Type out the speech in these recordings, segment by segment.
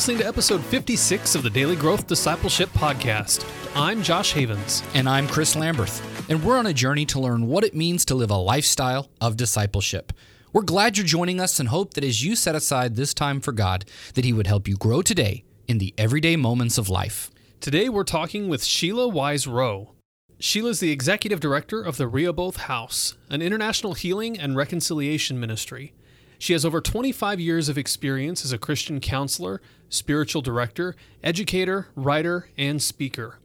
listening to episode 56 of the Daily Growth Discipleship Podcast. I'm Josh Havens. And I'm Chris Lambert. And we're on a journey to learn what it means to live a lifestyle of discipleship. We're glad you're joining us and hope that as you set aside this time for God, that He would help you grow today in the everyday moments of life. Today we're talking with Sheila Wise Rowe. Sheila's the executive director of the Rehoboth House, an international healing and reconciliation ministry. She has over 25 years of experience as a Christian counselor, spiritual director, educator, writer, and speaker.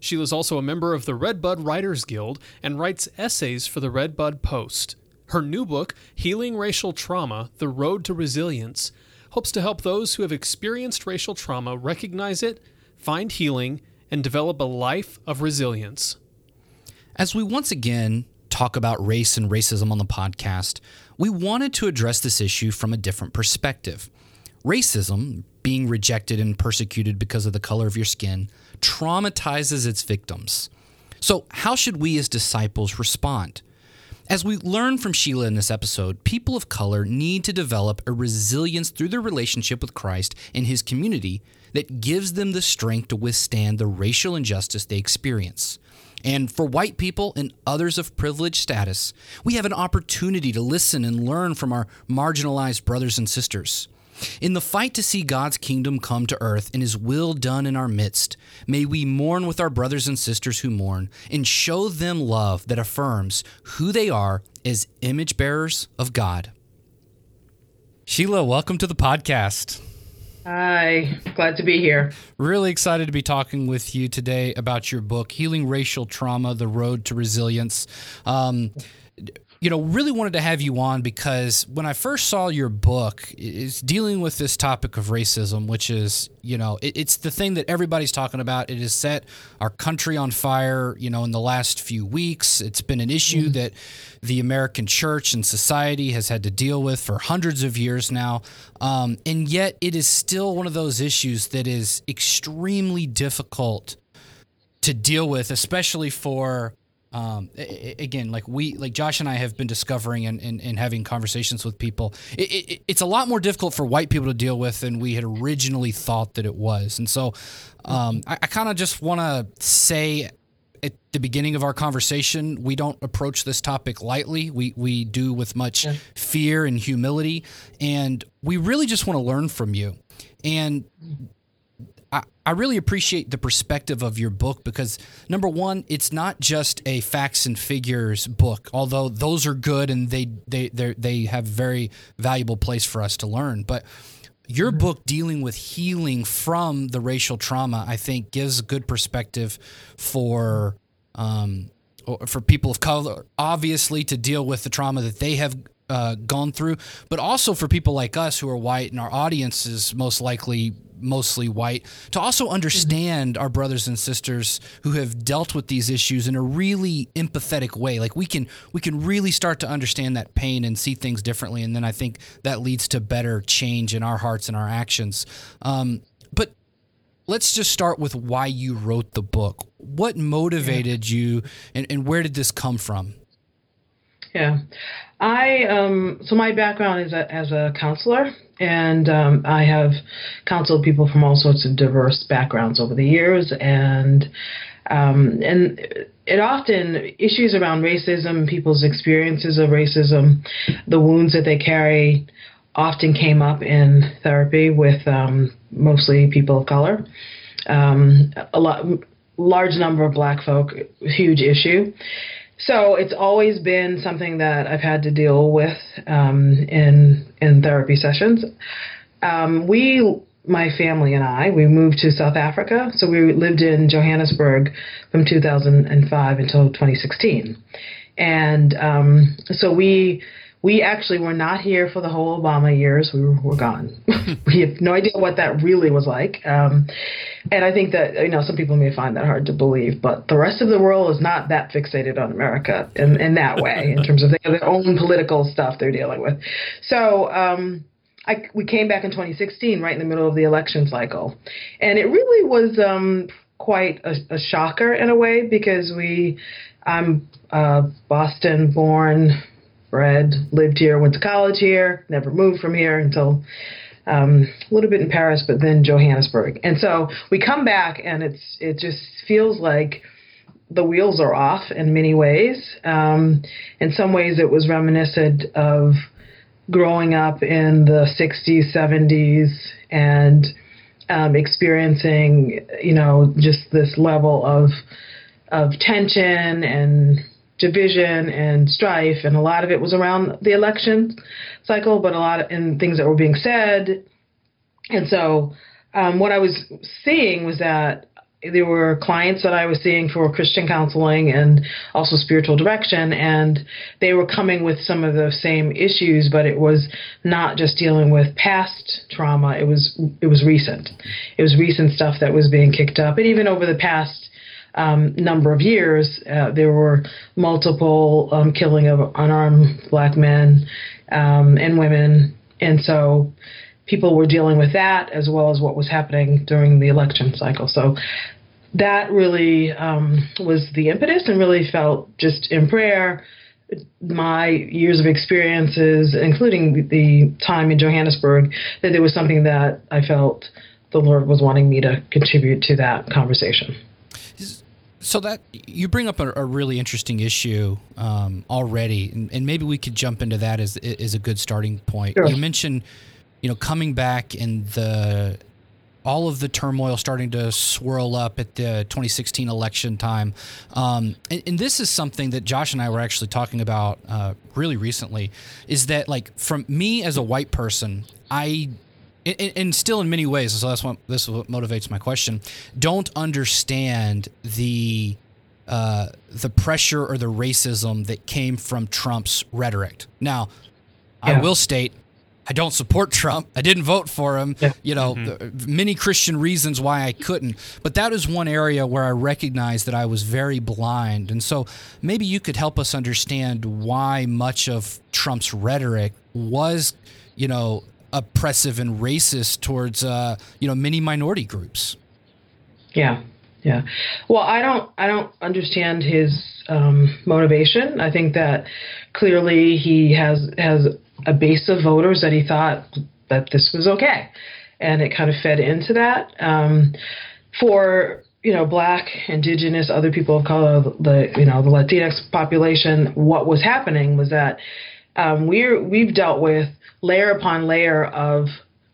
Sheila's also a member of the Redbud Writers Guild and writes essays for the Redbud Post. Her new book, Healing Racial Trauma, The Road to Resilience, hopes to help those who have experienced racial trauma recognize it, find healing, and develop a life of resilience. As we once again talk about race and racism on the podcast, we wanted to address this issue from a different perspective. Racism, being rejected and persecuted because of the color of your skin, traumatizes its victims. So how should we as disciples respond? As we learn from Sheila in this episode, people of color need to develop a resilience through their relationship with Christ and His community that gives them the strength to withstand the racial injustice they experience. And for white people and others of privileged status, we have an opportunity to listen and learn from our marginalized brothers and sisters. In the fight to see God's kingdom come to earth and His will done in our midst, may we mourn with our brothers and sisters who mourn and show them love that affirms who they are as image bearers of God. Sheila, welcome to the podcast. Hi, glad to be here. Really excited to be talking with you today about your book, Healing Racial Trauma, The Road to Resilience. Really wanted to have you on because when I first saw your book, it's dealing with this topic of racism, which is, it's the thing that everybody's talking about. It has set our country on fire, in the last few weeks. It's been an issue that the American church and society has had to deal with for hundreds of years now. And yet it is still one of those issues that is extremely difficult to deal with, especially for Josh and I have been discovering and having conversations with people, it's a lot more difficult for white people to deal with than we had originally thought that it was. And so I kind of just want to say at the beginning of our conversation, we don't approach this topic lightly. We do with much fear and humility, and we really just want to learn from you. And I really appreciate the perspective of your book because, number one, it's not just a facts and figures book, although those are good and they have very valuable place for us to learn. But your book dealing with healing from the racial trauma, I think, gives a good perspective for people of color, obviously, to deal with the trauma that they have gone through, but also for people like us who are white and our audience is most likely mostly white, to also understand our brothers and sisters who have dealt with these issues in a really empathetic way. Like we can really start to understand that pain and see things differently. And then I think that leads to better change in our hearts and our actions. But let's just start with why you wrote the book. What motivated you and where did this come from? Yeah. So my background is as a counselor, and I have counseled people from all sorts of diverse backgrounds over the years, and it often issues around racism, people's experiences of racism, the wounds that they carry, often came up in therapy with mostly people of color. Large number of Black folk, huge issue. So it's always been something that I've had to deal with in therapy sessions. My family and I, we moved to South Africa. So we lived in Johannesburg from 2005 until 2016. And so we actually were not here for the whole Obama years. We were gone. We have no idea what that really was like. And I think that, some people may find that hard to believe, but the rest of the world is not that fixated on America in that way, in terms of their own political stuff they're dealing with. So we came back in 2016, right in the middle of the election cycle. And it really was quite a shocker in a way, because I'm Boston born, bred, lived here, went to college here, never moved from here until a little bit in Paris, but then Johannesburg. And so we come back, and it just feels like the wheels are off in many ways. In some ways, it was reminiscent of growing up in the 60s, 70s, and experiencing, just this level of tension and division and strife, and a lot of it was around the election cycle, but a lot of and things that were being said. And so what I was seeing was that there were clients that I was seeing for Christian counseling and also spiritual direction, and they were coming with some of those same issues, but it was not just dealing with past trauma, it was recent. It was recent stuff that was being kicked up, and even over the past number of years, there were multiple killing of unarmed black men and women, and so people were dealing with that as well as what was happening during the election cycle. So that really was the impetus, and really felt just in prayer, my years of experiences, including the time in Johannesburg, that there was something that I felt the Lord was wanting me to contribute to that conversation. So that you bring up a really interesting issue already, and maybe we could jump into that as a good starting point. Sure. You mentioned, coming back and all of the turmoil starting to swirl up at the 2016 election time, and this is something that Josh and I were actually talking about really recently. Is that from me as a white person, and still in many ways, so this is what motivates my question, don't understand the pressure or the racism that came from Trump's rhetoric. Now, yeah. I will state, I don't support Trump. I didn't vote for him. Yeah. Many Christian reasons why I couldn't. But that is one area where I recognize that I was very blind. And so maybe you could help us understand why much of Trump's rhetoric was, oppressive and racist towards, many minority groups. Yeah. Yeah. Well, I don't understand his motivation. I think that clearly he has a base of voters that he thought that this was okay. And it kind of fed into that. For, black, indigenous, other people of color, the Latinx population, what was happening was that we've dealt with layer upon layer of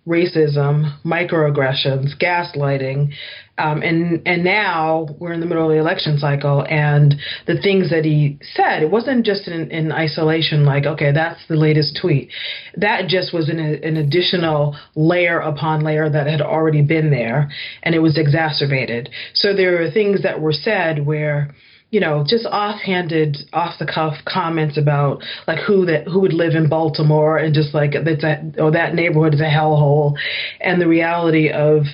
racism, microaggressions, gaslighting, and now we're in the middle of the election cycle, and the things that he said, it wasn't just in isolation, like, okay, that's the latest tweet. That just was an additional layer upon layer that had already been there, and it was exacerbated. So there are things that were said where just offhanded, off-the-cuff comments about who would live in Baltimore, and just that neighborhood is a hellhole, and the reality of,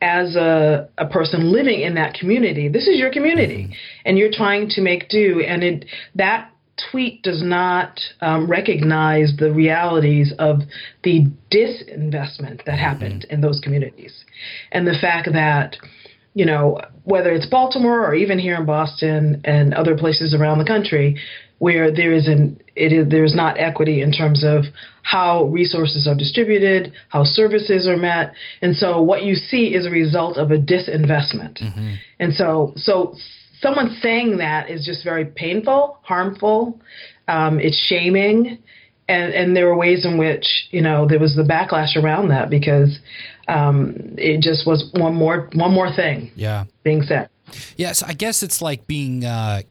as a person living in that community, this is your community, and you're trying to make do, and that tweet does not recognize the realities of the disinvestment that happened in those communities, and the fact that, whether it's Baltimore or even here in Boston and other places around the country where there's not equity in terms of how resources are distributed, how services are met. And so what you see is a result of a disinvestment. Mm-hmm. And so someone saying that is just very painful, harmful. It's shaming. And there were ways in which, there was the backlash around that because it just was one more thing being said. Yeah, so I guess it's like being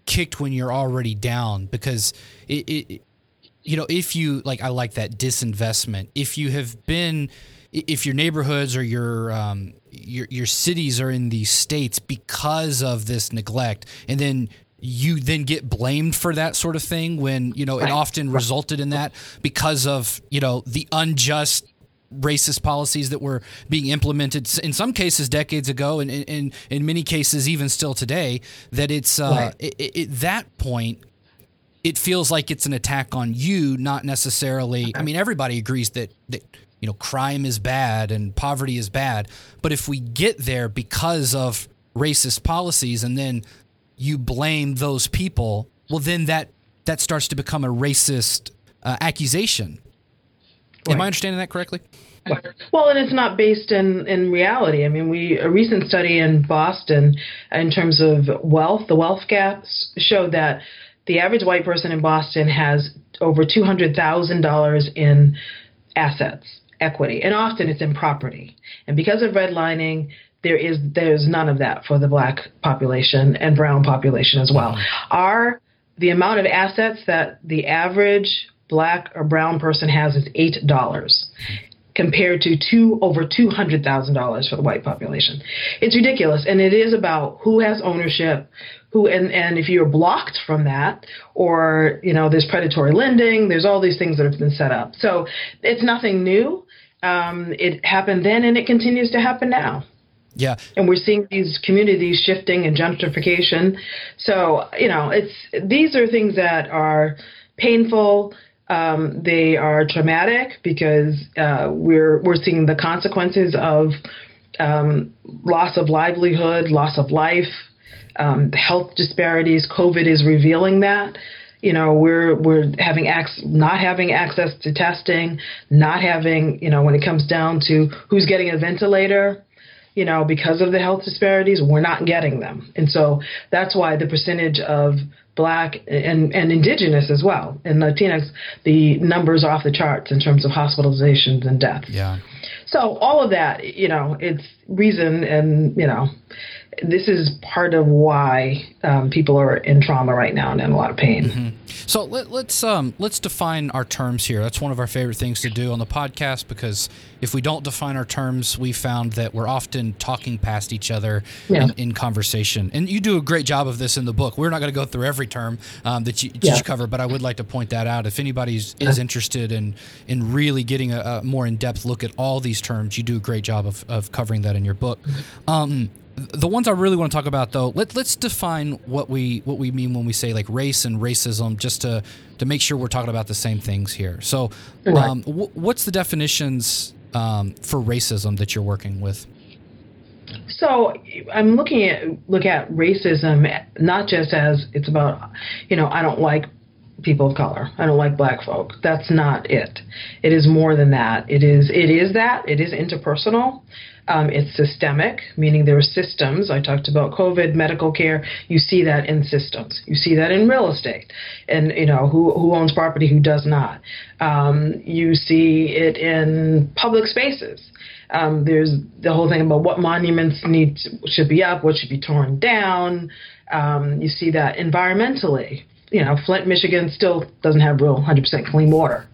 kicked when you're already down, because if you I like that disinvestment. If you have been, if your neighborhoods or your cities are in these states because of this neglect, and then you then get blamed for that sort of thing when, it often resulted in that because of, the unjust racist policies that were being implemented in some cases decades ago, and in many cases even still today, that it's at that point it feels like it's an attack on you, not necessarily. I mean, everybody agrees that crime is bad and poverty is bad, but if we get there because of racist policies and then you blame those people, well, then that starts to become a racist accusation. Am I understanding that correctly? Well, and it's not based in reality. I mean, a recent study in Boston in terms of wealth, the wealth gaps, showed that the average white person in Boston has over $200,000 in assets, equity, and often it's in property. And because of redlining, there's none of that for the black population and brown population as well. The amount of assets that the average black or brown person has is $8, compared to over $200,000 for the white population. It's ridiculous, and it is about who has ownership, and if you're blocked from that, or there's predatory lending, there's all these things that have been set up. So it's nothing new. It happened then, and it continues to happen now. Yeah, and we're seeing these communities shifting and gentrification. So these are things that are painful. They are traumatic because we're seeing the consequences of loss of livelihood, loss of life, health disparities. COVID is revealing that. We're not having access to testing, not having when it comes down to who's getting a ventilator. Because of the health disparities, we're not getting them. And so that's why the percentage of black and indigenous as well, and Latinx, the numbers are off the charts in terms of hospitalizations and deaths. Yeah. So all of that, it's reason, and, this is part of why people are in trauma right now and in a lot of pain. Mm-hmm. So let's define our terms here. That's one of our favorite things to do on the podcast, because if we don't define our terms, we found that we're often talking past each other in conversation. And you do a great job of this in the book. We're not going to go through every term that you cover, but I would like to point that out. If anybody is interested in really getting a more in-depth look at all these terms, you do a great job of covering that in your book. The ones I really want to talk about, though, let's define what we mean when we say like race and racism, just to make sure we're talking about the same things here. So what's the definitions for racism that you're working with? So I'm looking at racism not just as it's about, I don't like people of color. I don't like black folk. That's not it. It is more than that. It is interpersonal. It's systemic, meaning there are systems. I talked about COVID, medical care. You see that in systems. You see that in real estate, and who owns property, who does not. You see it in public spaces. There's the whole thing about what monuments should be up, what should be torn down. You see that environmentally. Flint, Michigan still doesn't have real 100% clean water.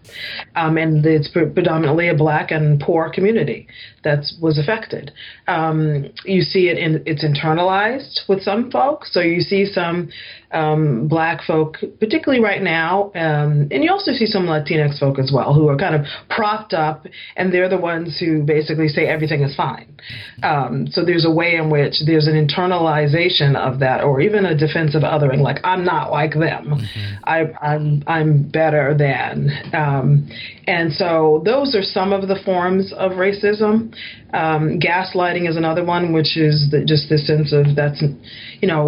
And it's predominantly a black and poor community that was affected. You see it it's internalized with some folks. So you see some black folk, particularly right now. And you also see some Latinx folk as well, who are kind of propped up, and they're the ones who basically say everything is fine. So there's a way in which there's an internalization of that, or even a defense of othering, like, I'm not like them. Mm-hmm. I'm better than. And so those are some of the forms of racism. Gaslighting is another one, which is just this sense of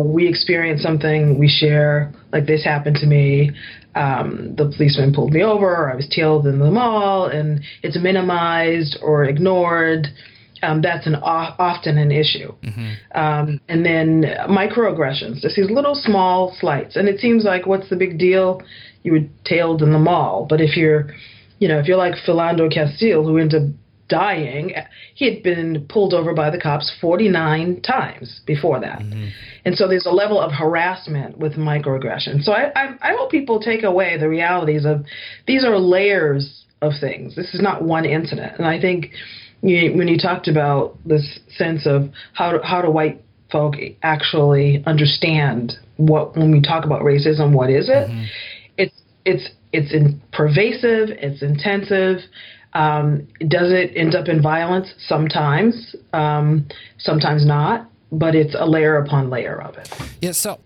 we experience something, we share, like this happened to me. The policeman pulled me over, or I was tailed in the mall, and it's minimized or ignored. That's often an issue. Mm-hmm. And then microaggressions, just these little small slights. And it seems like, what's the big deal? You were tailed in the mall. But if you're like Philando Castile, who ends up dying, he had been pulled over by the cops 49 times before that. Mm-hmm. And so there's a level of harassment with microaggression. So I hope people take away the realities of these are layers of things. This is not one incident. And I think when you talked about this sense of how do white folk actually understand when we talk about racism, what is it? Mm-hmm. It's pervasive. It's intensive. Does it end up in violence? Sometimes, sometimes not. But it's a layer upon layer of it. Yeah. So,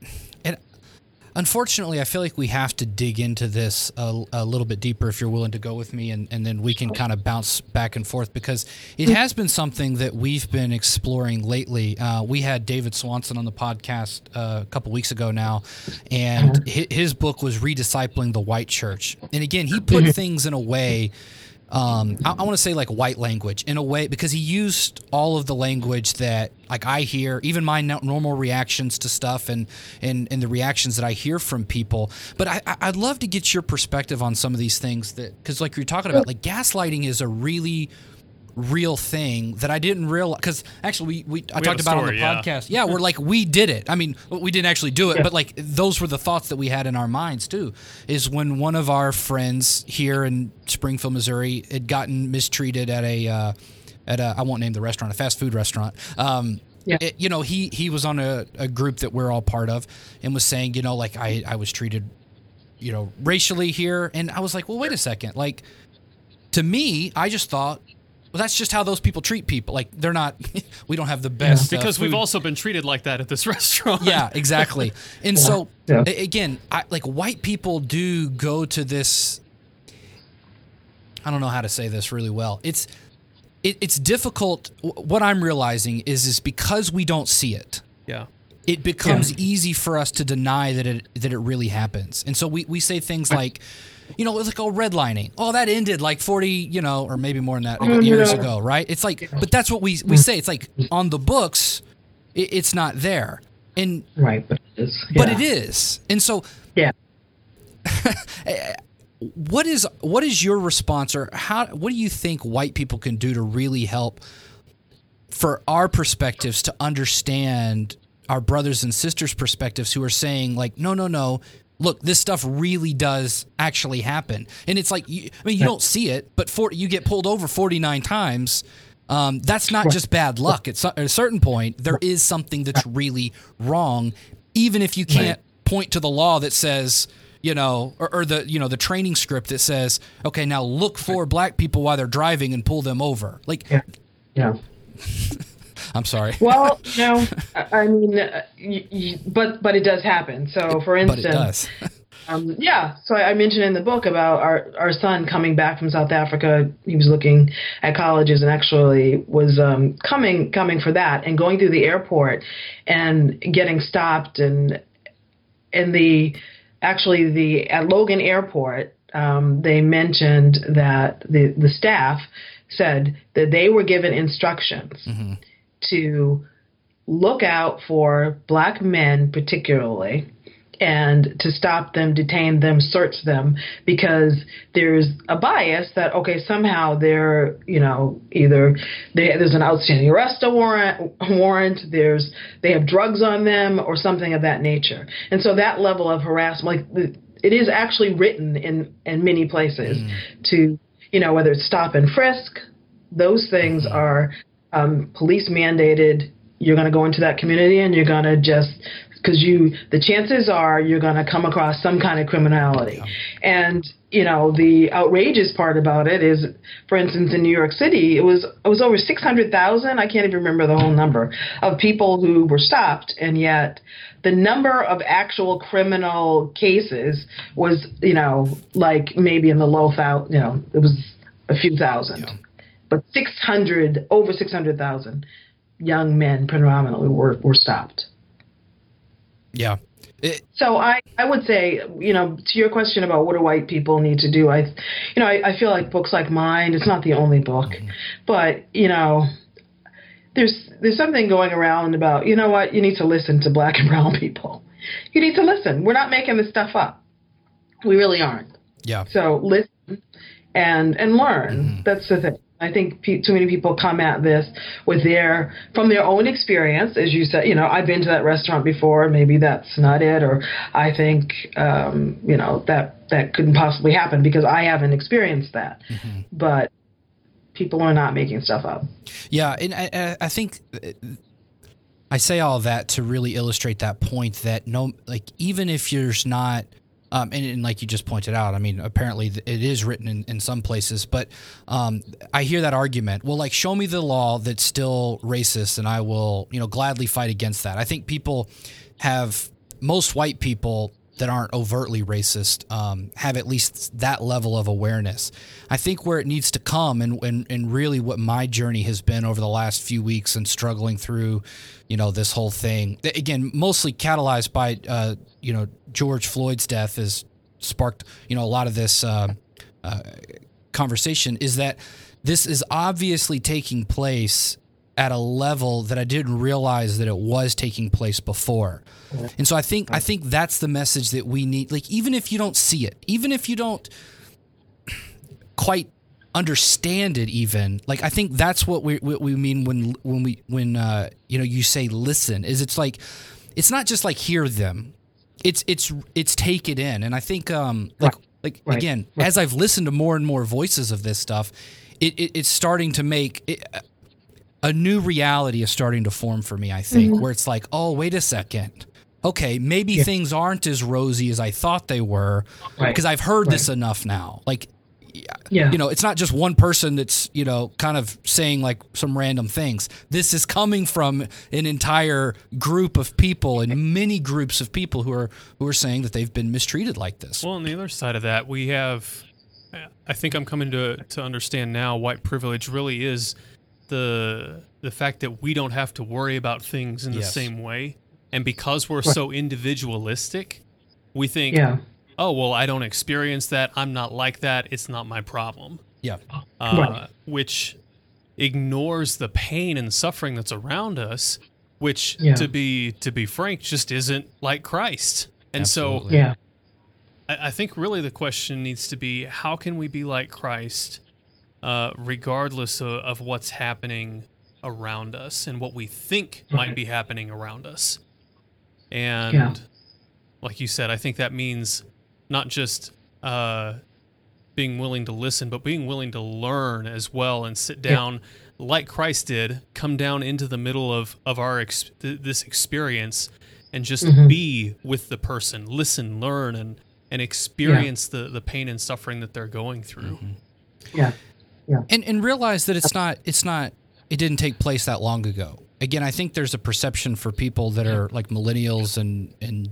unfortunately, I feel like we have to dig into this a little bit deeper if you're willing to go with me, and then we can kind of bounce back and forth, because it has been something that we've been exploring lately. We had David Swanson on the podcast a couple weeks ago now, and his book was Rediscipling the White Church. And again, he put things in a way I want to say like white language in a way, because he used all of the language that like I hear, even my normal reactions to stuff and the reactions that I hear from people. But I'd love to get your perspective on some of these things that, because like you're talking about, like gaslighting is a really real thing that I didn't realize, because actually we talked about story, on the podcast. Yeah, we're like, we did it. I mean, we didn't actually do it, but like those were the thoughts that we had in our minds too, is when one of our friends here in Springfield, Missouri had gotten mistreated at a I won't name the restaurant, a fast food restaurant. He was on a group that we're all part of and was saying, you know, like I was treated, you know, racially here. And I was like, well, wait a second. Like to me, I just thought, well, that's just how those people treat people. Like they're not, we don't have the best. Because we've also been treated like that at this restaurant. Yeah, exactly. And so again, I white people do go to this, I don't know how to say this really well. It's difficult. What I'm realizing is because we don't see it. Yeah. It becomes easy for us to deny that it really happens. And so we say things like, you know, it's like, oh, redlining. Oh, that ended like 40, you know, or maybe more than that years ago, right? It's like, but that's what we say. It's like on the books, it's not there. And right, but it is. Yeah. But it is. And so, yeah. What is your response, or what do you think white people can do to really help for our perspectives to understand our brothers and sisters' perspectives who are saying like, no. Look, this stuff really does actually happen, and it's like you don't see it, but you get pulled over 49 times. That's not just bad luck. At a certain point, there is something that's really wrong, even if you can't point to the law that says, you know, or the, you know, the training script that says, okay, now look for black people while they're driving and pull them over. Like, yeah. I'm sorry. Well, no, I mean, but it does happen. So, for instance, but it does. So I mentioned in the book about our son coming back from South Africa. He was looking at colleges and actually was coming for that, and going through the airport and getting stopped, and at Logan Airport, they mentioned that the staff said that they were given instructions. Mm-hmm. to look out for black men particularly, and to stop them, detain them, search them, because there's a bias that, okay, somehow they're, you know, either there's an outstanding arrest warrant, they have drugs on them or something of that nature. And so that level of harassment, like it is actually written in many places to, you know, whether it's stop and frisk, those things are police mandated. You're going to go into that community and you're going to just, because the chances are you're going to come across some kind of criminality. And, you know, the outrageous part about it is, for instance, in New York City, it was over 600,000. I can't even remember the whole number of people who were stopped. And yet the number of actual criminal cases was, you know, like maybe in the low thousand, you know, it was a few thousand. Yeah. But over 600,000 young men predominantly were stopped. Yeah. So I would say, you know, to your question about what do white people need to do, I feel like books like mine, it's not the only book, but, you know, there's something going around about, you know what, you need to listen to black and brown people. You need to listen. We're not making this stuff up. We really aren't. Yeah. So listen. And learn. Mm-hmm. That's the thing. I think too many people come at this from their own experience, as you said. You know, I've been to that restaurant before. Maybe that's not it, or I think you know that couldn't possibly happen because I haven't experienced that. Mm-hmm. But people are not making stuff up. Yeah, and I think I say all that to really illustrate that point that even if you're not. And like you just pointed out, I mean, apparently it is written in some places, but I hear that argument. Well, like, show me the law that's still racist and I will, you know, gladly fight against that. I think most white people that aren't overtly racist have at least that level of awareness. I think where it needs to come and really what my journey has been over the last few weeks and struggling through, you know, this whole thing, again, mostly catalyzed by, you know, George Floyd's death has sparked, you know, a lot of this conversation is that this is obviously taking place at a level that I didn't realize that it was taking place before. And so I think that's the message that we need. Like, even if you don't see it, even if you don't quite understand it, even, like, I think that's what we mean when you know, you say listen, is it's like, it's not just like hear them, it's take it in. And I think again, as I've listened to more and more voices of this stuff, it's starting to make it, a new reality is starting to form for me, I think, where it's like, oh, wait a second. Okay, maybe things aren't as rosy as I thought they were, because I've heard this enough now. Like, you know, it's not just one person that's, you know, kind of saying like some random things. This is coming from an entire group of people and many groups of people who are saying that they've been mistreated like this. Well, on the other side of that, we have, I think I'm coming to understand now, white privilege really is the fact that we don't have to worry about things in the same way. And because we're so individualistic, we think, oh, well, I don't experience that. I'm not like that. It's not my problem. Yeah. Which ignores the pain and suffering that's around us, which to be frank, just isn't like Christ. And so I think really the question needs to be, how can we be like Christ regardless of what's happening around us and what we think might be happening around us? And like you said, I think that means not just being willing to listen, but being willing to learn as well, and sit down like Christ did, come down into the middle of our this experience, and just be with the person, listen, learn, and experience the pain and suffering that they're going through. And realize that it didn't take place that long ago. Again, I think there's a perception for people that are like millennials and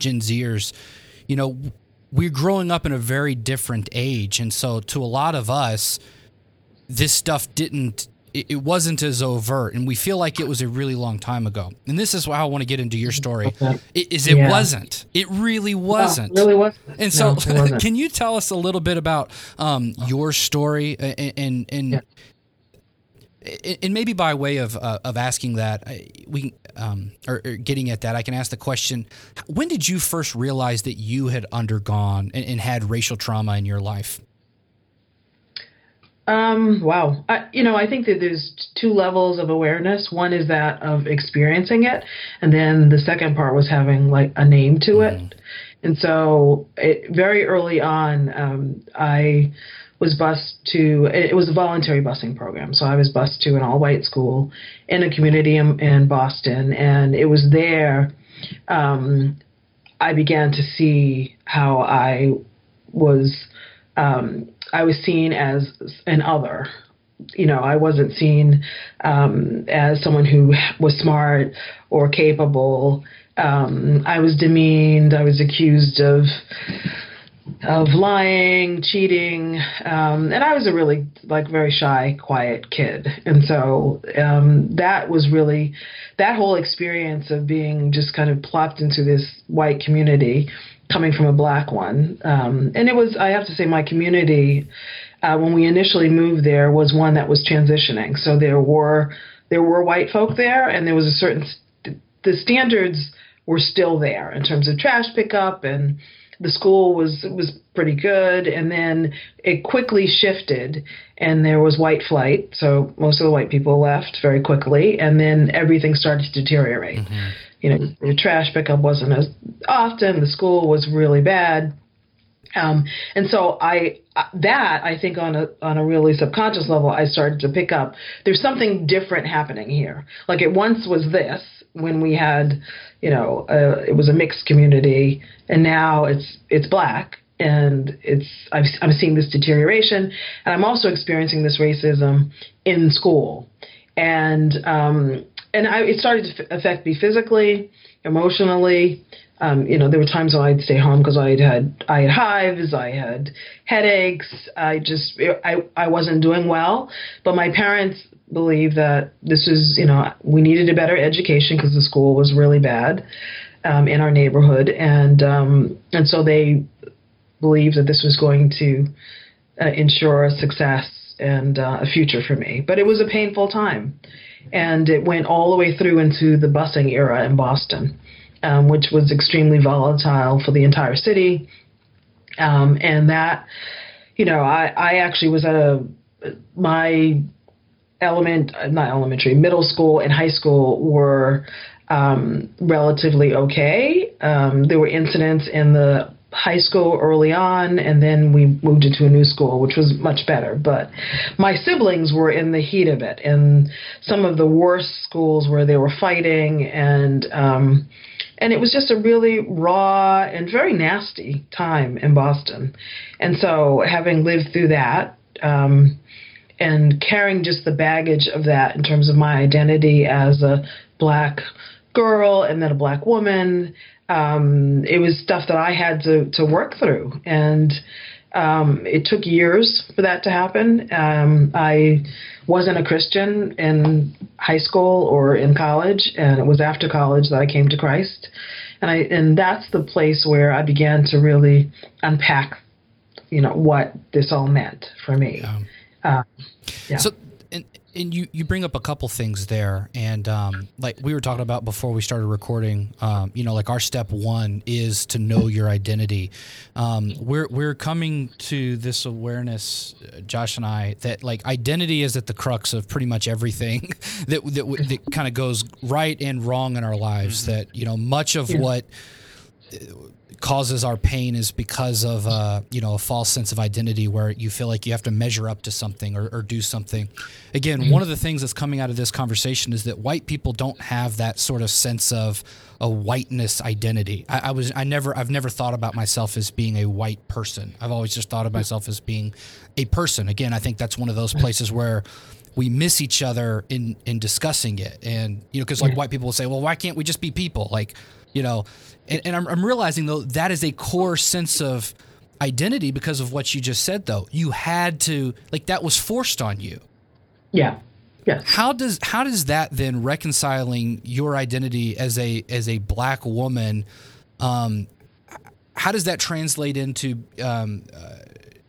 Gen Zers, you know, we're growing up in a very different age. And so to a lot of us, this stuff it wasn't as overt, and we feel like it was a really long time ago. And this is why I want to get into your story, it wasn't. It really wasn't. No, really wasn't. And so no, can you tell us a little bit about your story and maybe by way of asking that, we or getting at that, I can ask the question: when did you first realize that you had undergone and had racial trauma in your life? Wow. I think that there's two levels of awareness. One is that of experiencing it, and then the second part was having like a name to it. And so, very early on, I was bused to, it was a voluntary busing program. So I was bused to an all-white school in a community in Boston. And it was there I began to see how I was seen as an other. You know, I wasn't seen as someone who was smart or capable. I was demeaned. I was accused of lying, cheating, and I was a really very shy, quiet kid. And so that was really, that whole experience of being just kind of plopped into this white community coming from a black one. And it was, I have to say, my community, when we initially moved there, was one that was transitioning. So there were white folk there, and there was a certain, the standards were still there in terms of trash pickup, and the school was pretty good, and then it quickly shifted, and there was white flight, so most of the white people left very quickly, and then everything started to deteriorate. You know, the trash pickup wasn't as often, the school was really bad, and so I think on a really subconscious level, I started to pick up there's something different happening here. Like, it once was this, when we had, you know, it was a mixed community, and now it's black, and I'm seeing this deterioration, and I'm also experiencing this racism in school, and it started to affect me physically, emotionally. You know, there were times when I'd stay home because I had hives, I had headaches, I wasn't doing well, but my parents believed that this is, you know, we needed a better education because the school was really bad in our neighborhood, and so they believed that this was going to ensure success and a future for me. But it was a painful time, and it went all the way through into the busing era in Boston, which was extremely volatile for the entire city. And that, you know, I actually was at middle school and high school were relatively okay. There were incidents in the high school early on, and then we moved into a new school, which was much better. But my siblings were in the heat of it, and some of the worst schools where they were fighting, and it was just a really raw and very nasty time in Boston. And so having lived through that, and carrying just the baggage of that in terms of my identity as a black girl and then a black woman, it was stuff that I had to work through. And it took years for that to happen. I wasn't a Christian in high school or in college, and it was after college that I came to Christ. And that's the place where I began to really unpack, you know, what this all meant for me. Yeah. So, and you bring up a couple things there, and like we were talking about before we started recording, you know, like our step one is to know your identity. We're coming to this awareness, Josh and I, that like identity is at the crux of pretty much everything that kind of goes right and wrong in our lives. Mm-hmm. That, you know, much of what causes our pain is because of a false sense of identity, where you feel like you have to measure up to something or do something. Again, mm-hmm. One of the things that's coming out of this conversation is that white people don't have that sort of sense of a whiteness identity. I've never thought about myself as being a white person. I've always just thought of myself as being a person. Again, I think that's one of those places where we miss each other in discussing it. And, you know, because like white people will say, well, why can't we just be people? Like, you know, and I'm realizing, though, that is a core sense of identity because of what you just said, though. You had to, like, that was forced on you. Yeah. Yes. How does that then reconciling your identity as a black woman, how does that translate into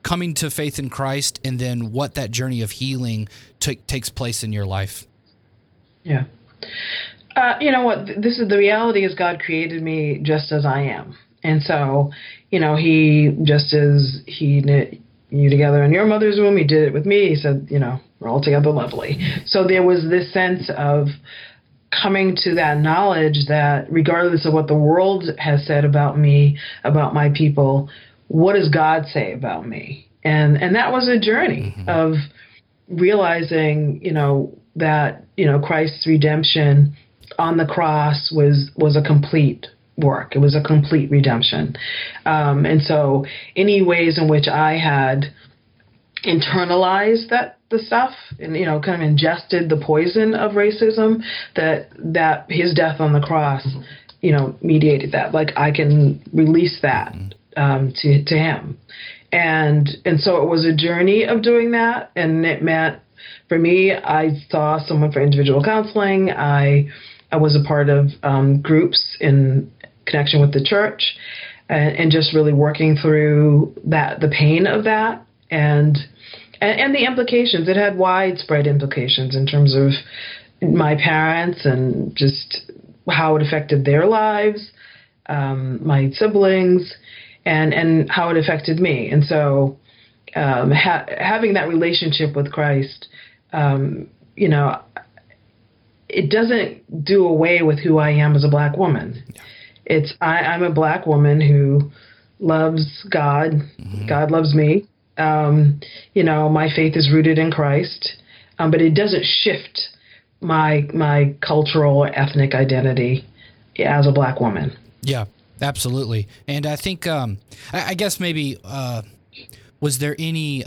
coming to faith in Christ, and then what that journey of healing takes place in your life? Yeah. You know what, this is the reality is God created me just as I am. And so, you know, he just as he knit you together in your mother's womb, he did it with me. He said, you know, we're all together lovely. So there was this sense of coming to that knowledge that regardless of what the world has said about me, about my people, what does God say about me? And that was a journey mm-hmm. of realizing, you know, that, you know, Christ's redemption on the cross was a complete work. It was a complete redemption. And so any ways in which I had internalized the stuff and, you know, kind of ingested the poison of racism, that his death on the cross, you know, mediated that. Like, I can release that to him. And so it was a journey of doing that. And it meant, for me, I saw someone for individual counseling. I was a part of groups in connection with the church, and just really working through that, the pain of that, and the implications. It had widespread implications in terms of my parents and just how it affected their lives, my siblings, and how it affected me. And so having that relationship with Christ, you know, it doesn't do away with who I am as a black woman. Yeah. I'm a black woman who loves God. Mm-hmm. God loves me. You know, my faith is rooted in Christ, but it doesn't shift my cultural or ethnic identity as a black woman. Yeah, absolutely. And I think, I guess maybe, was there any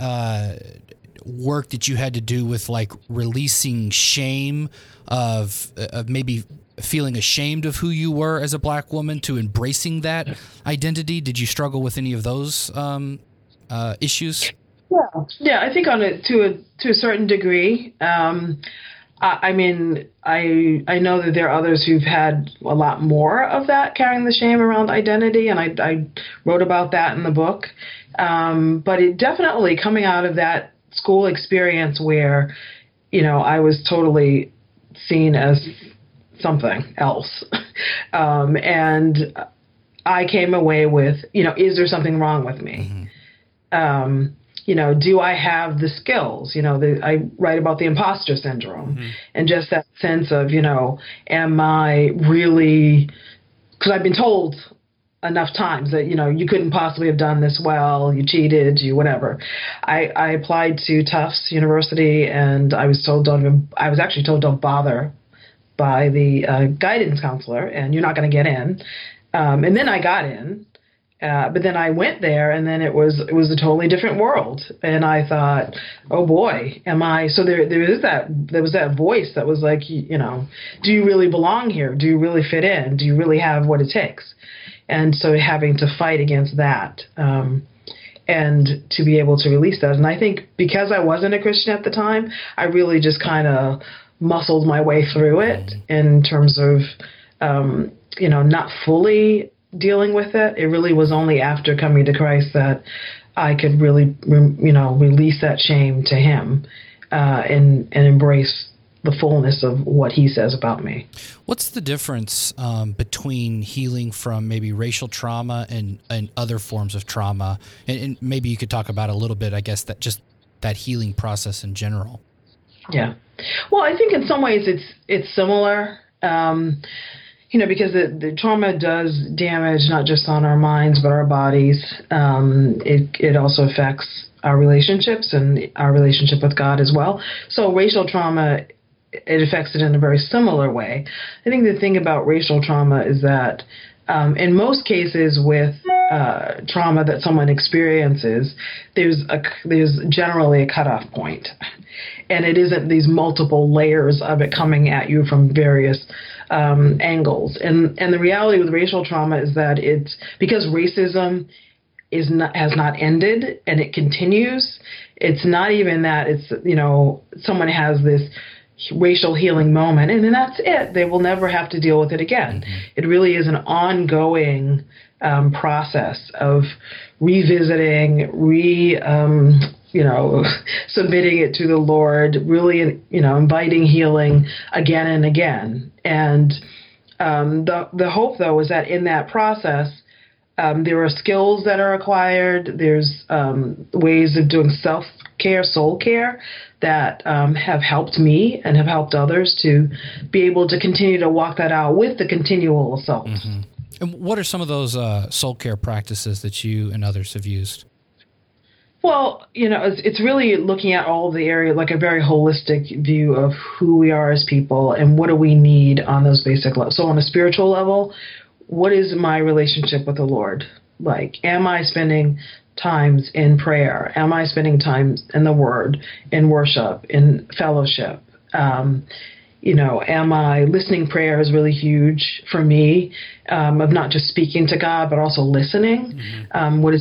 work that you had to do with like releasing shame of maybe feeling ashamed of who you were as a black woman to embracing that identity? Did you struggle with any of those issues? Yeah, I think on a to a certain degree. I mean, I know that there are others who've had a lot more of that, carrying the shame around identity, and I wrote about that in the book. But it definitely, coming out of that school experience where, you know, I was totally seen as something else, and I came away with, you know, is there something wrong with me? Mm-hmm. You know, do I have the skills? You know, I write about the imposter syndrome, mm-hmm. and just that sense of, you know, am I really, because I've been told enough times that, you know, you couldn't possibly have done this well, you cheated, you whatever. I applied to Tufts University, and I was told, don't bother, by the guidance counselor, and you're not going to get in. And then I got in. But then I went there, and then it was a totally different world. And I thought, oh boy, am I? So there was that voice that was like, you know, do you really belong here? Do you really fit in? Do you really have what it takes? And so having to fight against that, and to be able to release that. And I think because I wasn't a Christian at the time, I really just kind of muscled my way through it in terms of, you know, not fully dealing with it. It really was only after coming to Christ that I could really, you know, release that shame to him, and embrace the fullness of what he says about me. What's the difference between healing from maybe racial trauma and other forms of trauma? And maybe you could talk about a little bit, I guess, that just that healing process in general. Yeah. Well, I think in some ways it's similar. You know, because the trauma does damage not just on our minds, but our bodies. It also affects our relationships and our relationship with God as well. So racial trauma, it affects it in a very similar way. I think the thing about racial trauma is that in most cases with trauma that someone experiences, there's generally a cutoff point. And it isn't these multiple layers of it coming at you from various angles. And the reality with racial trauma is that it's because racism has not ended and it continues. It's not even that it's, you know, someone has this racial healing moment and then that's it. They will never have to deal with it again. Mm-hmm. It really is an ongoing process of revisiting, you know, submitting it to the Lord, really, you know, inviting healing again and again. And the hope, though, is that in that process, there are skills that are acquired. There's ways of doing self-care, soul care that have helped me and have helped others to be able to continue to walk that out with the continual assault. Mm-hmm. And what are some of those soul care practices that you and others have used? Well, you know, it's really looking at all the area, like a very holistic view of who we are as people and what do we need on those basic levels. So on a spiritual level, what is my relationship with the Lord like? Am I spending times in prayer? Am I spending time in the Word, in worship, in fellowship? You know, am I listening? Prayer is really huge for me, of not just speaking to God, but also listening. Mm-hmm. What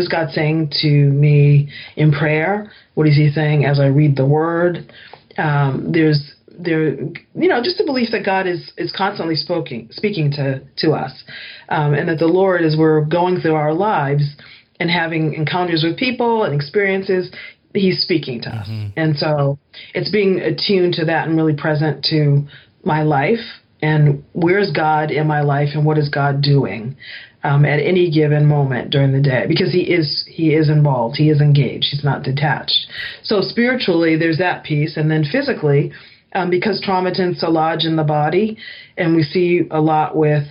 is God saying to me in prayer? What is he saying as I read the Word? You know, just the belief that God is constantly speaking to us, and that the Lord, as we're going through our lives and having encounters with people and experiences, he's speaking to us. Mm-hmm. And so it's being attuned to that and really present to my life and where's God in my life and what is God doing at any given moment during the day, because he is involved, he is engaged, he's not detached. So spiritually there's that piece, and then physically, because trauma tends to lodge in the body, and we see a lot with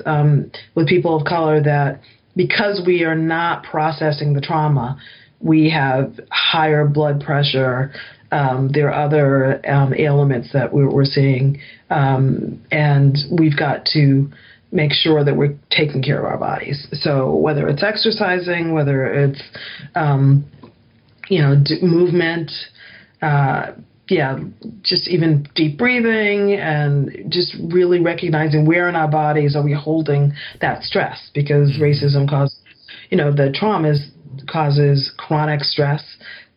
people of color that because we are not processing the trauma, we have higher blood pressure. There are other ailments that we're seeing, and we've got to make sure that we're taking care of our bodies. So whether it's exercising, whether it's you know, movement, just even deep breathing, and just really recognizing where in our bodies are we holding that stress, because racism causes, you know, the traumas causes chronic stress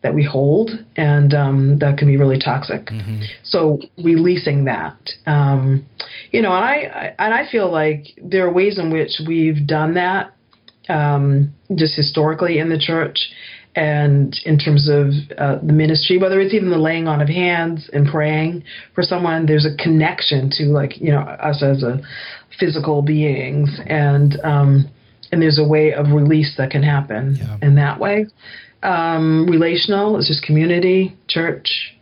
that we hold, and that can be really toxic. Mm-hmm. So releasing that, and I feel like there are ways in which we've done that just historically in the church, and in terms of the ministry, whether it's even the laying on of hands and praying for someone, there's a connection to, like, you know, us as a physical beings, and there's a way of release that can happen in that way. Relational, it's just community, church,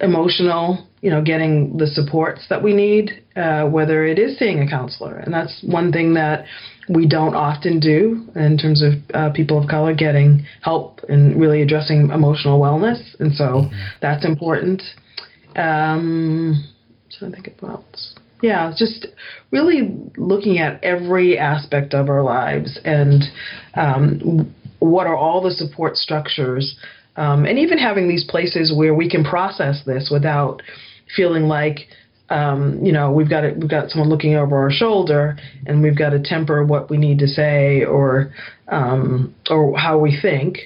emotional, you know, getting the supports that we need, whether it is seeing a counselor. And that's one thing that we don't often do in terms of people of color getting help and really addressing emotional wellness. And so that's important. So I think it helps. Yeah, just really looking at every aspect of our lives and what are all the support structures, and even having these places where we can process this without feeling like, we've got someone looking over our shoulder, and we've got to temper what we need to say or how we think,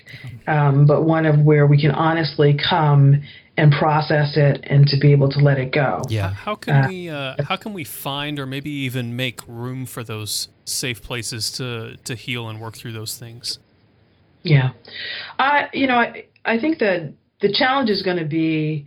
but one of where we can honestly come and process it and to be able to let it go. Yeah. How can we find or maybe even make room for those safe places to heal and work through those things? Yeah. I think that the challenge is going to be,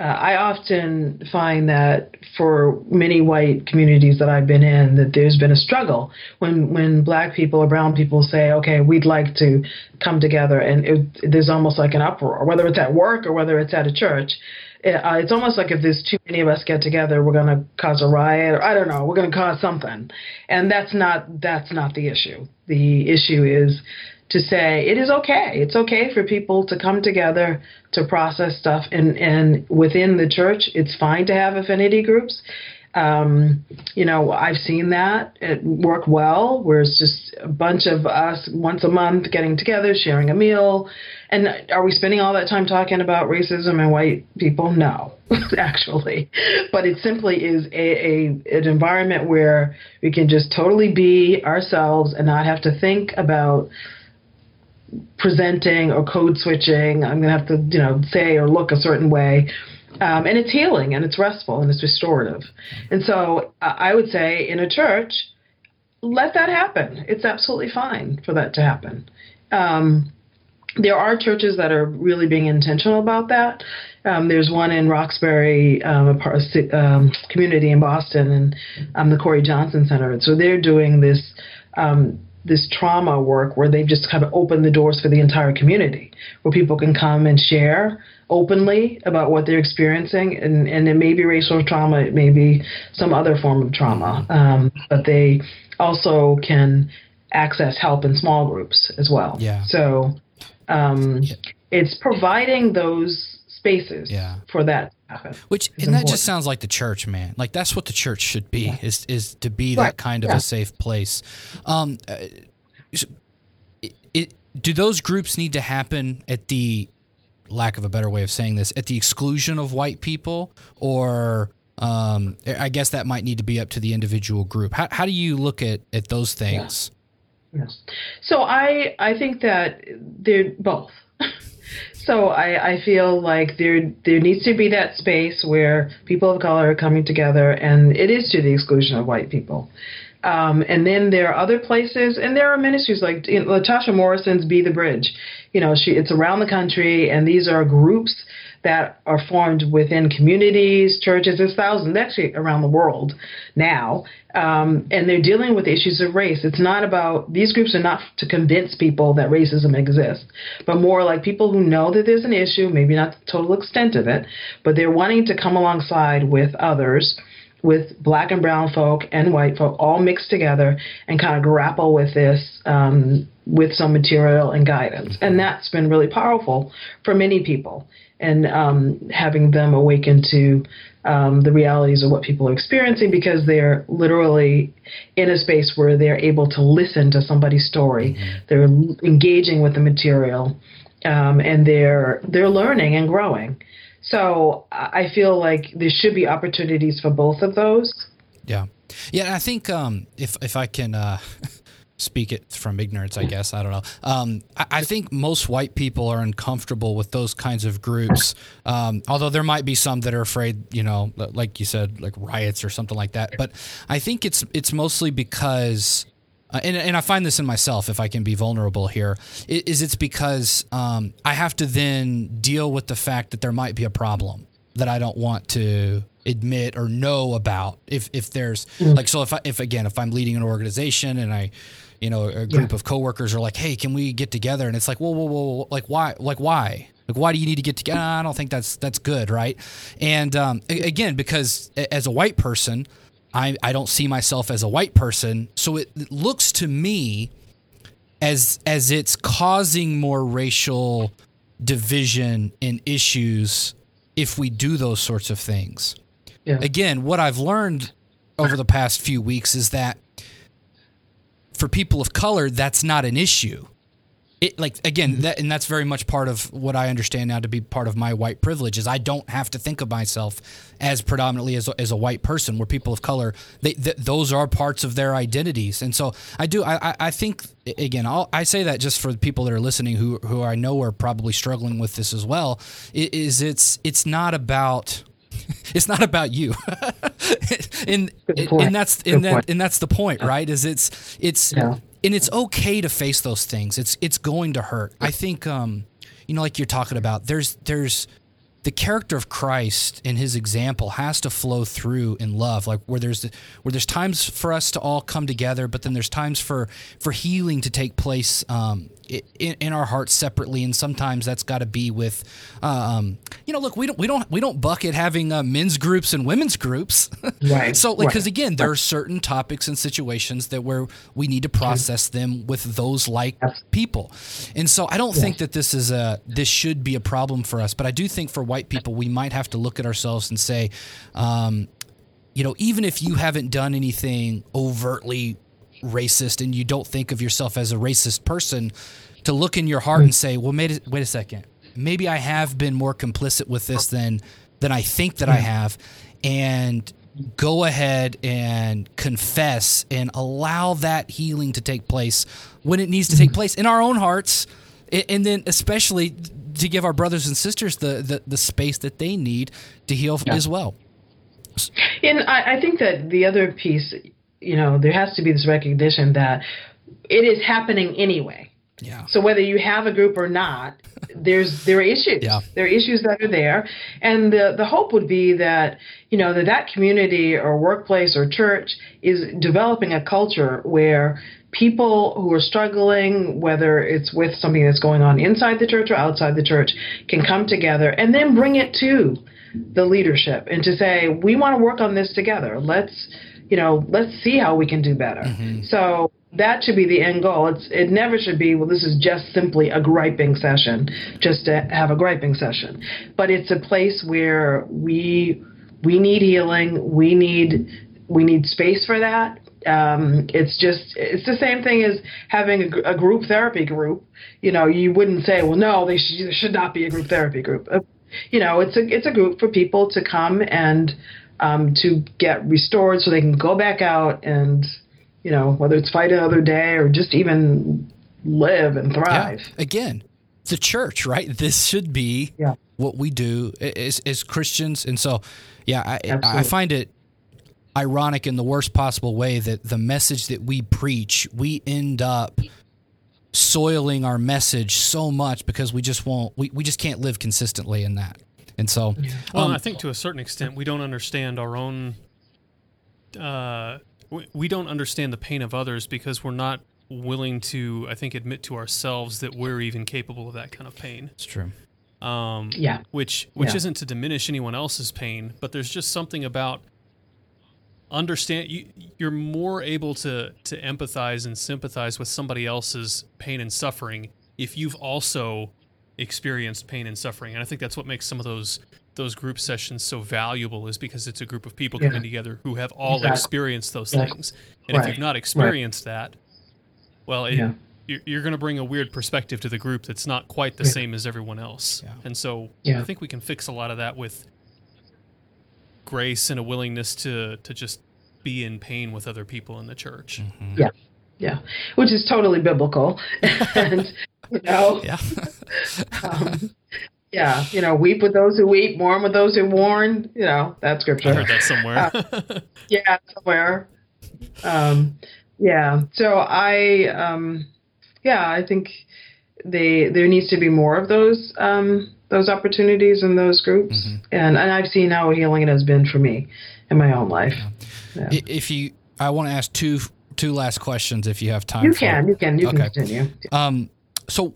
I often find that for many white communities that I've been in, that there's been a struggle when black people or brown people say, okay, we'd like to come together, and there's almost like an uproar, whether it's at work or whether it's at a church. It's almost like if there's too many of us get together, we're going to cause a riot, or I don't know, we're going to cause something. And that's not the issue. The issue is to say it is okay. It's okay for people to come together to process stuff. And within the church, it's fine to have affinity groups. I've seen that. It worked well, where it's just a bunch of us once a month getting together, sharing a meal. And are we spending all that time talking about racism and white people? No, actually. But it simply is an environment where we can just totally be ourselves and not have to think about presenting or code switching. I'm going to have to, say or look a certain way. And it's healing, and it's restful, and it's restorative. And so I would say in a church, let that happen. It's absolutely fine for that to happen. There are churches that are really being intentional about that. There's one in Roxbury, a community in Boston, and the Corey Johnson Center. And so they're doing this this trauma work where they've just kind of opened the doors for the entire community, where people can come and share openly about what they're experiencing. And it may be racial trauma, it may be some other form of trauma, but they also can access help in small groups as well. Yeah. So it's providing those spaces for that. Which, and that just sounds like the church, man. Like, that's what the church should be, is to be that kind of a safe place. Do those groups need to happen at the, lack of a better way of saying this, at the exclusion of white people? Or I guess that might need to be up to the individual group. How do you look at those things? Yeah. Yes. So I think that they're both. So I feel like there needs to be that space where people of color are coming together, and it is to the exclusion of white people. And then there are other places, and there are ministries like Latasha Morrison's Be the Bridge. It's around the country, and these are groups that are formed within communities, churches. There's thousands, actually, around the world now, and they're dealing with issues of race. It's not about, these groups are not to convince people that racism exists, but more like people who know that there's an issue, maybe not the total extent of it, but they're wanting to come alongside with others, with black and brown folk and white folk all mixed together, and kind of grapple with this with some material and guidance. And that's been really powerful for many people, and having them awaken to the realities of what people are experiencing, because they're literally in a space where they're able to listen to somebody's story. They're engaging with the material, and they're learning and growing. So I feel like there should be opportunities for both of those. Yeah. Yeah, I think if I can speak it from ignorance, I guess. I don't know. I think most white people are uncomfortable with those kinds of groups. Although there might be some that are afraid, you know, like you said, like riots or something like that. But I think it's mostly because, and I find this in myself, if I can be vulnerable here, is it's because I have to then deal with the fact that there might be a problem that I don't want to admit or know about. If there's like, so if I'm leading an organization and I, you know, a group of coworkers are like, hey, can we get together? And it's like, whoa, like why do you need to get together? I don't think that's good. Right. And again, because as a white person, I don't see myself as a white person. So it looks to me as it's causing more racial division and issues if we do those sorts of things. Yeah. Again, what I've learned over the past few weeks is that for people of color, that's not an issue. It, like, again, that, and that's very much part of what I understand now to be part of my white privilege, is I don't have to think of myself as predominantly as a white person, where people of color, those are parts of their identities. And so I think, again, I say that just for the people that are listening who I know are probably struggling with this as well, it's not about you. and that's the point, right? And it's okay to face those things. It's going to hurt. I think, you know, like you're talking about, there's the character of Christ and his example has to flow through in love, like where there's times for us to all come together, but then there's times for healing to take place in our hearts separately. And sometimes that's got to be with, you know, look, we don't bucket having men's groups and women's groups. Right. So, like, because again, there are certain topics and situations that where we need to process them with those like people. And so I don't think that this should be a problem for us, but I do think for white people, we might have to look at ourselves and say, you know, even if you haven't done anything overtly racist and you don't think of yourself as a racist person, to look in your heart and say, well, wait a second, maybe I have been more complicit with this than I think that I have, and go ahead and confess and allow that healing to take place when it needs to take place in our own hearts. And then especially to give our brothers and sisters the space that they need to heal as well. And I think that the other piece, you know, there has to be this recognition that it is happening anyway. Yeah. So whether you have a group or not, there are issues. Yeah. There are issues that are there. And the hope would be that, you know, that community or workplace or church is developing a culture where people who are struggling, whether it's with something that's going on inside the church or outside the church, can come together and then bring it to the leadership and to say, we want to work on this together. Let's see how we can do better. Mm-hmm. So that should be the end goal. It never should be, well, this is just simply a griping session, just to have a griping session. But it's a place where we need healing. We need space for that. It's the same thing as having a group therapy group. You know, you wouldn't say, well, no, there should not be a group therapy group. You know, it's a group for people to come and to get restored so they can go back out and, you know, whether it's fight another day or just even live and thrive. Yeah. Again, the church, right? This should be what we do as Christians. And so, yeah, I find it ironic in the worst possible way that the message that we preach, we end up soiling our message so much because we just can't live consistently in that. And so, I think to a certain extent, we don't understand our own. We don't understand the pain of others because we're not willing to, I think, admit to ourselves that we're even capable of that kind of pain. It's true. Which isn't to diminish anyone else's pain, but there's just something about understand. You're more able to empathize and sympathize with somebody else's pain and suffering if you've also experienced pain and suffering. And I think that's what makes some of those group sessions so valuable, is because it's a group of people coming together who have all experienced those things. And if you've not experienced that, well, you're going to bring a weird perspective to the group that's not quite the same as everyone else. Yeah. And so I think we can fix a lot of that with grace and a willingness to just be in pain with other people in the church. Mm-hmm. Yeah. Yeah, which is totally biblical. And, you know, yeah. Yeah, you know, weep with those who weep, mourn with those who mourn, you know, that scripture. I heard that somewhere. Yeah, somewhere. Yeah, so I think there needs to be more of those opportunities in those groups. Mm-hmm. And I've seen how healing it has been for me in my own life. Yeah. Yeah. I want to ask two last questions if you have time. You can continue. So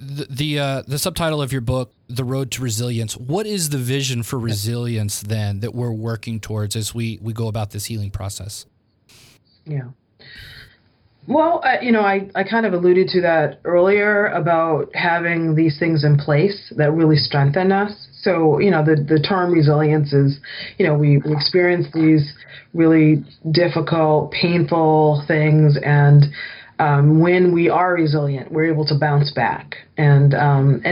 the subtitle of your book, The Road to Resilience, what is the vision for resilience then that we're working towards as we go about this healing process? Yeah. Well, I kind of alluded to that earlier about having these things in place that really strengthen us. So, you know, the term resilience is, you know, we experience these really difficult, painful things, and when we are resilient, we're able to bounce back, and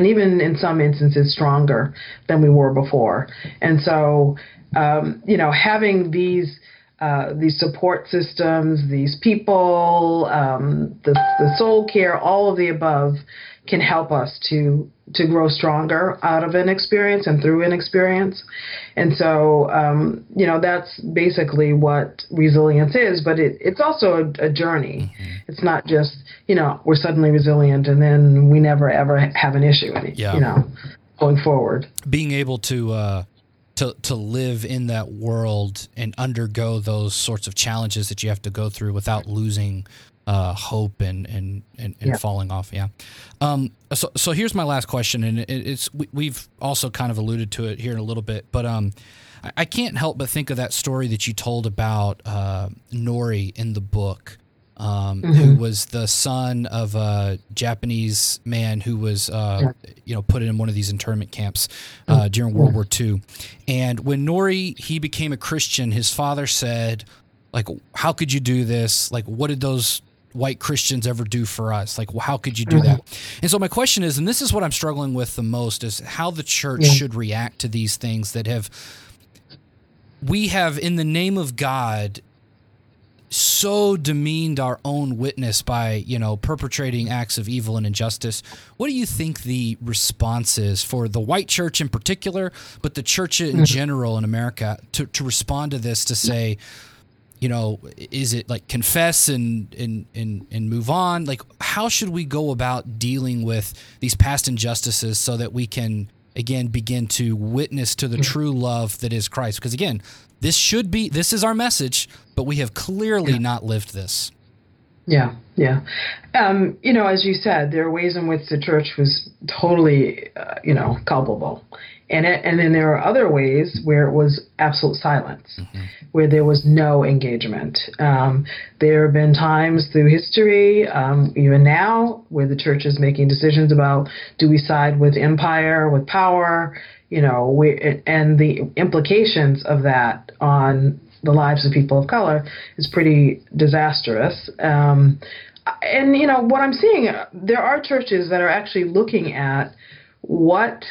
even in some instances stronger than we were before. And so, you know, having these support systems, these people, the soul care, all of the above can help us to grow stronger out of an experience and through an experience. And so, you know, that's basically what resilience is, but it's also a journey. Mm-hmm. It's not just, you know, we're suddenly resilient and then we never, ever have an issue, you know, going forward. Being able to live in that world and undergo those sorts of challenges that you have to go through without losing hope and falling off. Yeah. So here's my last question, and we've also kind of alluded to it here in a little bit, but I can't help but think of that story that you told about Nori in the book, mm-hmm. who was the son of a Japanese man who was, put in one of these internment camps during World War II. And when Nori, he became a Christian, his father said, like, how could you do this? Like, what did those white Christians ever do for us? Like, how could you do mm-hmm. that? And so my question is, and this is what I'm struggling with the most, is how the church should react to these things that we have in the name of God, so demeaned our own witness by, you know, perpetrating acts of evil and injustice. What do you think the response is for the white church in particular, but the church in general in America to respond to this, to say, you know, is it like confess and move on? Like, how should we go about dealing with these past injustices so that we can, again, begin to witness to the true love that is Christ? Because, again, this is our message, but we have clearly not lived this. Yeah, yeah. You know, as you said, there are ways in which the church was totally, culpable. And then there are other ways where it was absolute silence, mm-hmm. where there was no engagement. There have been times through history, even now, where the church is making decisions about, do we side with empire, with power, you know, and the implications of that on the lives of people of color is pretty disastrous. And, you know, what I'm seeing, there are churches that are actually looking at what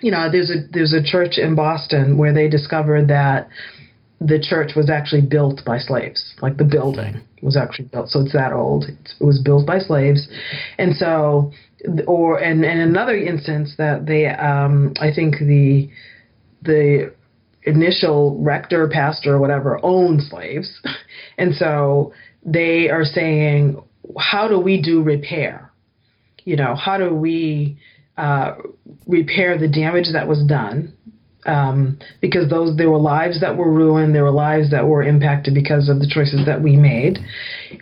there's a church in Boston where they discovered that the church was actually built by slaves. Like, the building was actually built. So it's that old. It was built by slaves. And so, and another instance that they, I think the initial rector, pastor, or whatever, owned slaves. And so they are saying, how do we do repair? You know, how do we repair the damage that was done, because there were lives that were ruined, there were lives that were impacted because of the choices that we made,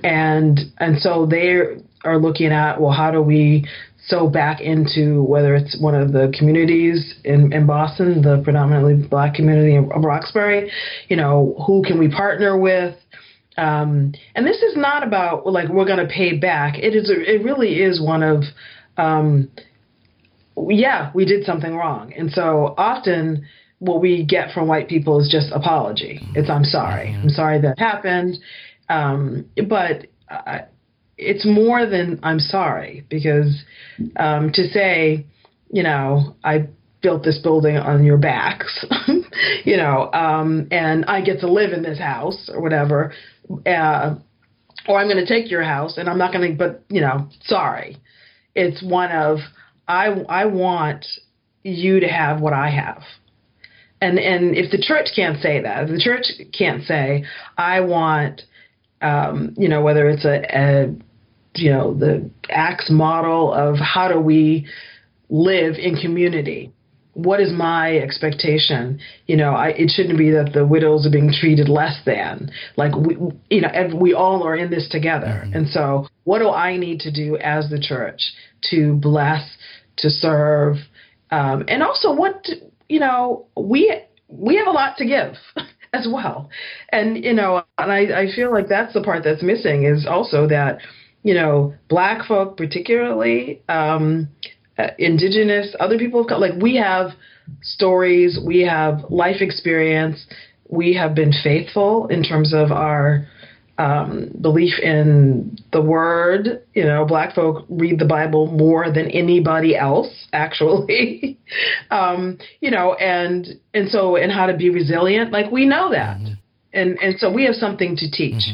and so they are looking at, well, how do we sew back into, whether it's one of the communities in Boston, the predominantly black community of Roxbury, you know, who can we partner with? And this is not about, like, we're going to pay back. It really is one of we did something wrong. And so often what we get from white people is just apology. It's, I'm sorry. I'm sorry that happened. But it's more than I'm sorry, because to say, you know, I built this building on your backs, and I get to live in this house or whatever, or I'm going to take your house and I'm not going to, but, you know, sorry. It's one of, I want you to have what I have. And if the church can't say that, if the church can't say, I want, you know, whether it's a the ACTS model of how do we live in community? What is my expectation? You know, it shouldn't be that the widows are being treated less than. Like, we all are in this together. Mm-hmm. And so what do I need to do as the church to bless, to serve? And also what, you know, we have a lot to give as well. And, you know, and I feel like that's the part that's missing is also that, you know, Black folk particularly, Indigenous, other people, like we have stories, we have life experience, we have been faithful in terms of our belief in the word. You know, Black folk read the Bible more than anybody else, actually. You know, and so how to be resilient, like we know that, mm-hmm. and so we have something to teach.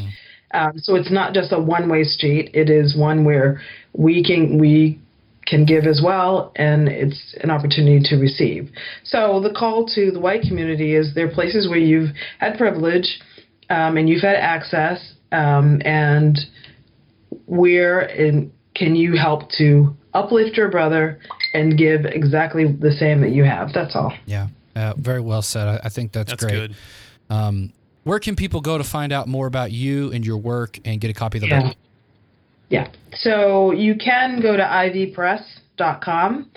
Mm-hmm. So it's not just a one-way street; it is one where we can give as well, and it's an opportunity to receive. So the call to the white community is there are places where you've had privilege and you've had access, and can you help to uplift your brother and give exactly the same that you have? That's all. Yeah, very well said. I think that's great. Good. Where can people go to find out more about you and your work and get a copy of the book? Yeah. So you can go to ivpress.com.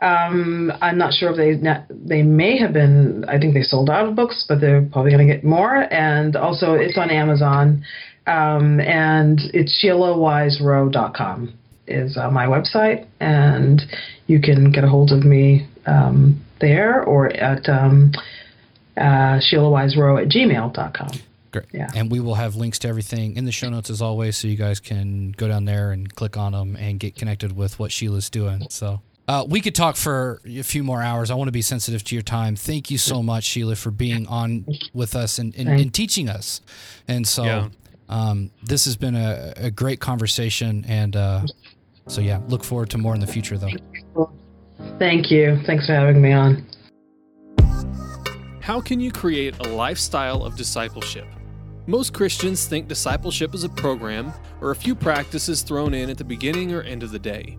I'm not sure if they may have been, I think they sold out of books, but they're probably going to get more. And also it's on Amazon. And it's SheilaWiseRowe.com is my website. And you can get a hold of me there or at SheilaWiseRowe@gmail.com. Yeah. And we will have links to everything in the show notes as always, so you guys can go down there and click on them and get connected with what Sheila's doing. So we could talk for a few more hours. I want to be sensitive to your time. Thank you so much, Sheila, for being on with us and teaching us. And so this has been a great conversation. And so, yeah, look forward to more in the future, though. Thank you. Thanks for having me on. How can you create a lifestyle of discipleship? Most Christians think discipleship is a program or a few practices thrown in at the beginning or end of the day.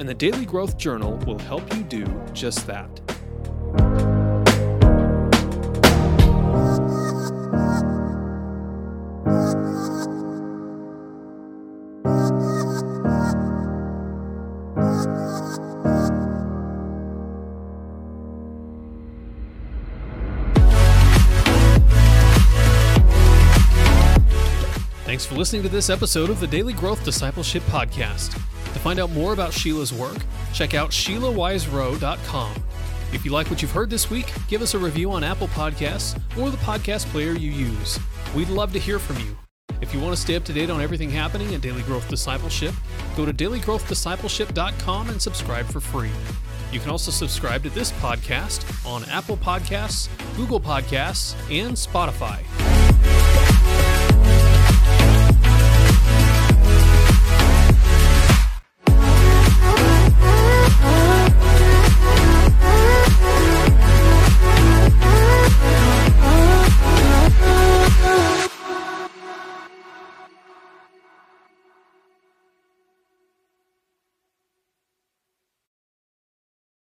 and the Daily Growth Journal will help you do just that. Thanks for listening to this episode of the Daily Growth Discipleship Podcast. To find out more about Sheila's work, check out SheilaWiseRowe.com. If you like what you've heard this week, give us a review on Apple Podcasts or the podcast player you use. We'd love to hear from you. If you want to stay up to date on everything happening in Daily Growth Discipleship, go to dailygrowthdiscipleship.com and subscribe for free. You can also subscribe to this podcast on Apple Podcasts, Google Podcasts, and Spotify.